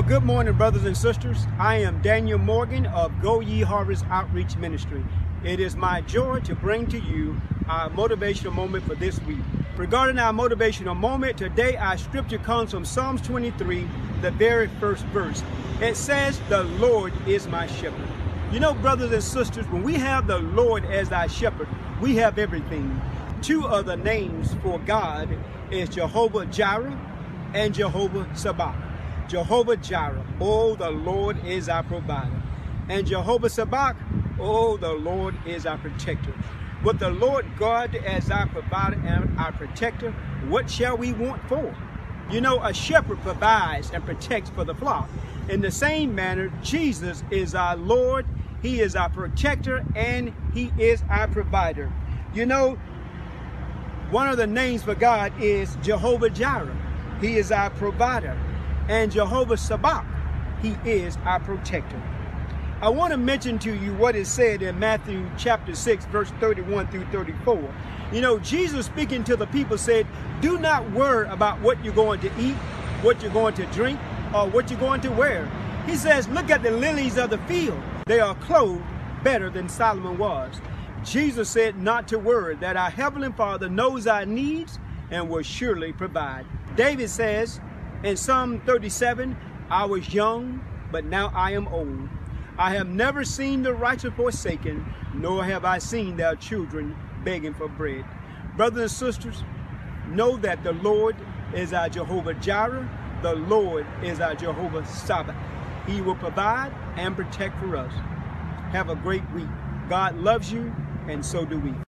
Well, good morning, brothers and sisters. I am Daniel Morgan of Go Ye Harvest Outreach Ministry. It is my joy to bring to you our motivational moment for this week. Regarding our motivational moment, today our scripture comes from Psalms 23, the very first verse. It says, "The Lord is my shepherd." You know, brothers and sisters, when we have the Lord as our shepherd, we have everything. Two other names for God is Jehovah Jireh and Jehovah Sabaq. Jehovah Jireh, oh, the Lord is our provider. And Jehovah Sabaq, oh, the Lord is our protector. With the Lord God as our provider and our protector, what shall we want for? You know, a shepherd provides and protects for the flock. In the same manner, Jesus is our Lord, He is our protector, and He is our provider. You know, one of the names for God is Jehovah Jireh. He is our provider. And Jehovah Sabaq, He is our protector. I want to mention to you what is said in Matthew chapter 6, verse 31 through 34. You know, Jesus speaking to the people said, do not worry about what you're going to eat, what you're going to drink, or what you're going to wear. He says, look at the lilies of the field. They are clothed better than Solomon was. Jesus said not to worry, that our Heavenly Father knows our needs and will surely provide. David says in Psalm 37, I was young, but now I am old. I have never seen the righteous forsaken, nor have I seen their children begging for bread. Brothers and sisters, know that the Lord is our Jehovah Jireh. The Lord is our Jehovah Sabbath. He will provide and protect for us. Have a great week. God loves you, and so do we.